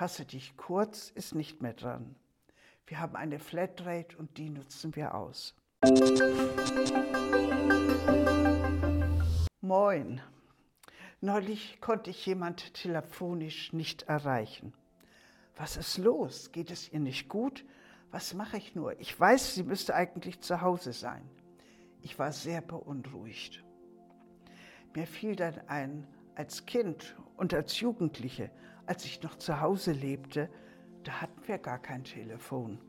fasse dich kurz ist nicht mehr dran. Wir haben eine Flatrate und die nutzen wir aus. Moin. Neulich konnte ich jemand telefonisch nicht erreichen. Was ist los? Geht es ihr nicht gut? Was mache ich nur? Ich weiß, sie müsste eigentlich zu Hause sein. Ich war sehr beunruhigt. Mir fiel dann ein, als Kind und als Jugendliche, als ich noch zu Hause lebte, da hatten wir gar kein Telefon.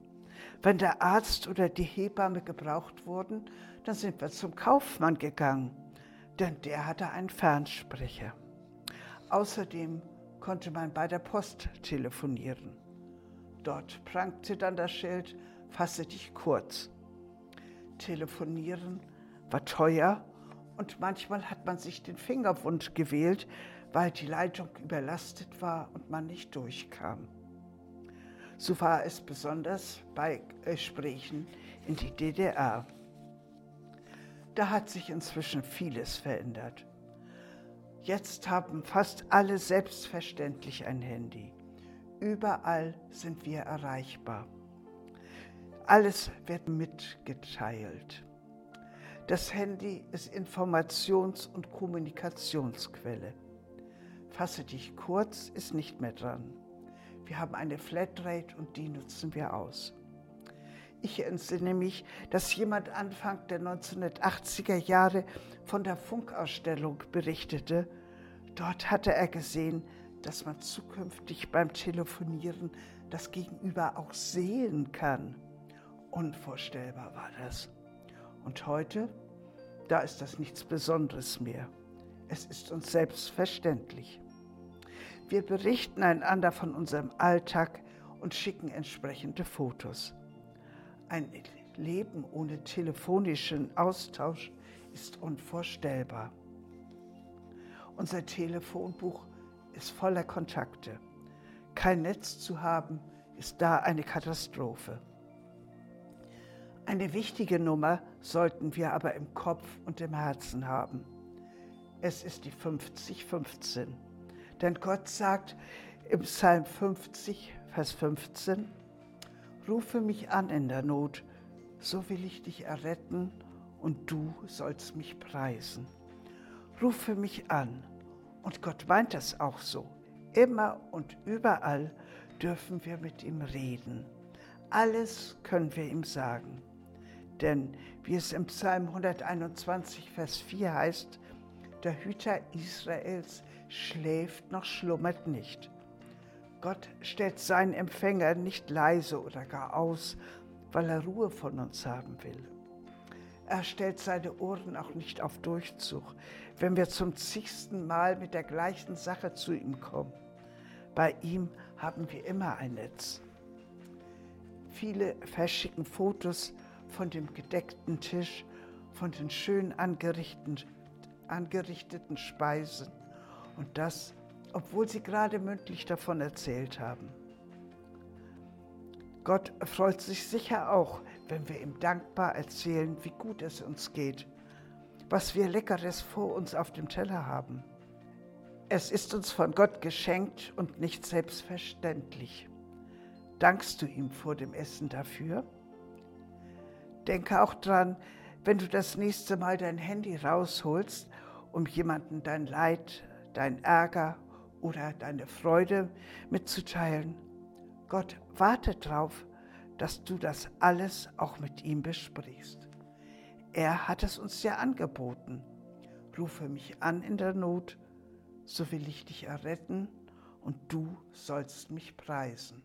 Wenn der Arzt oder die Hebamme gebraucht wurden, dann sind wir zum Kaufmann gegangen, denn der hatte einen Fernsprecher. Außerdem konnte man bei der Post telefonieren. Dort prangte dann das Schild, fasse dich kurz. Telefonieren war teuer und manchmal hat man sich den Fingerwund gewählt, weil die Leitung überlastet war und man nicht durchkam. So war es besonders bei Gesprächen in die DDR. Da hat sich inzwischen vieles verändert. Jetzt haben fast alle selbstverständlich ein Handy. Überall sind wir erreichbar. Alles wird mitgeteilt. Das Handy ist Informations- und Kommunikationsquelle. Fasse dich kurz ist nicht mehr dran. Wir haben eine Flatrate und die nutzen wir aus. Ich entsinne mich, dass jemand Anfang der 1980er Jahre von der Funkausstellung berichtete. Dort hatte er gesehen, dass man zukünftig beim Telefonieren das Gegenüber auch sehen kann. Unvorstellbar war das. Und heute, da ist das nichts Besonderes mehr. Es ist uns selbstverständlich. Wir berichten einander von unserem Alltag und schicken entsprechende Fotos. Ein Leben ohne telefonischen Austausch ist unvorstellbar. Unser Telefonbuch ist voller Kontakte. Kein Netz zu haben, ist da eine Katastrophe. Eine wichtige Nummer sollten wir aber im Kopf und im Herzen haben. Es ist die 5015. Denn Gott sagt im Psalm 50, Vers 15, rufe mich an in der Not, so will ich dich erretten und du sollst mich preisen. Rufe mich an. Und Gott meint das auch so. Immer und überall dürfen wir mit ihm reden. Alles können wir ihm sagen. Denn wie es im Psalm 121, Vers 4 heißt, der Hüter Israels schläft noch schlummert nicht. Gott stellt seinen Empfänger nicht leise oder gar aus, weil er Ruhe von uns haben will. Er stellt seine Ohren auch nicht auf Durchzug, wenn wir zum zigsten Mal mit der gleichen Sache zu ihm kommen. Bei ihm haben wir immer ein Netz. Viele verschicken Fotos von dem gedeckten Tisch, von den schön angerichteten Speisen und das, obwohl sie gerade mündlich davon erzählt haben. Gott freut sich sicher auch, wenn wir ihm dankbar erzählen, wie gut es uns geht, was wir Leckeres vor uns auf dem Teller haben. Es ist uns von Gott geschenkt und nicht selbstverständlich. Dankst du ihm vor dem Essen dafür? Denke auch dran, wenn du das nächste Mal dein Handy rausholst, um jemanden dein Leid, dein Ärger oder deine Freude mitzuteilen. Gott wartet darauf, dass du das alles auch mit ihm besprichst. Er hat es uns ja angeboten. Rufe mich an in der Not, so will ich dich erretten und du sollst mich preisen.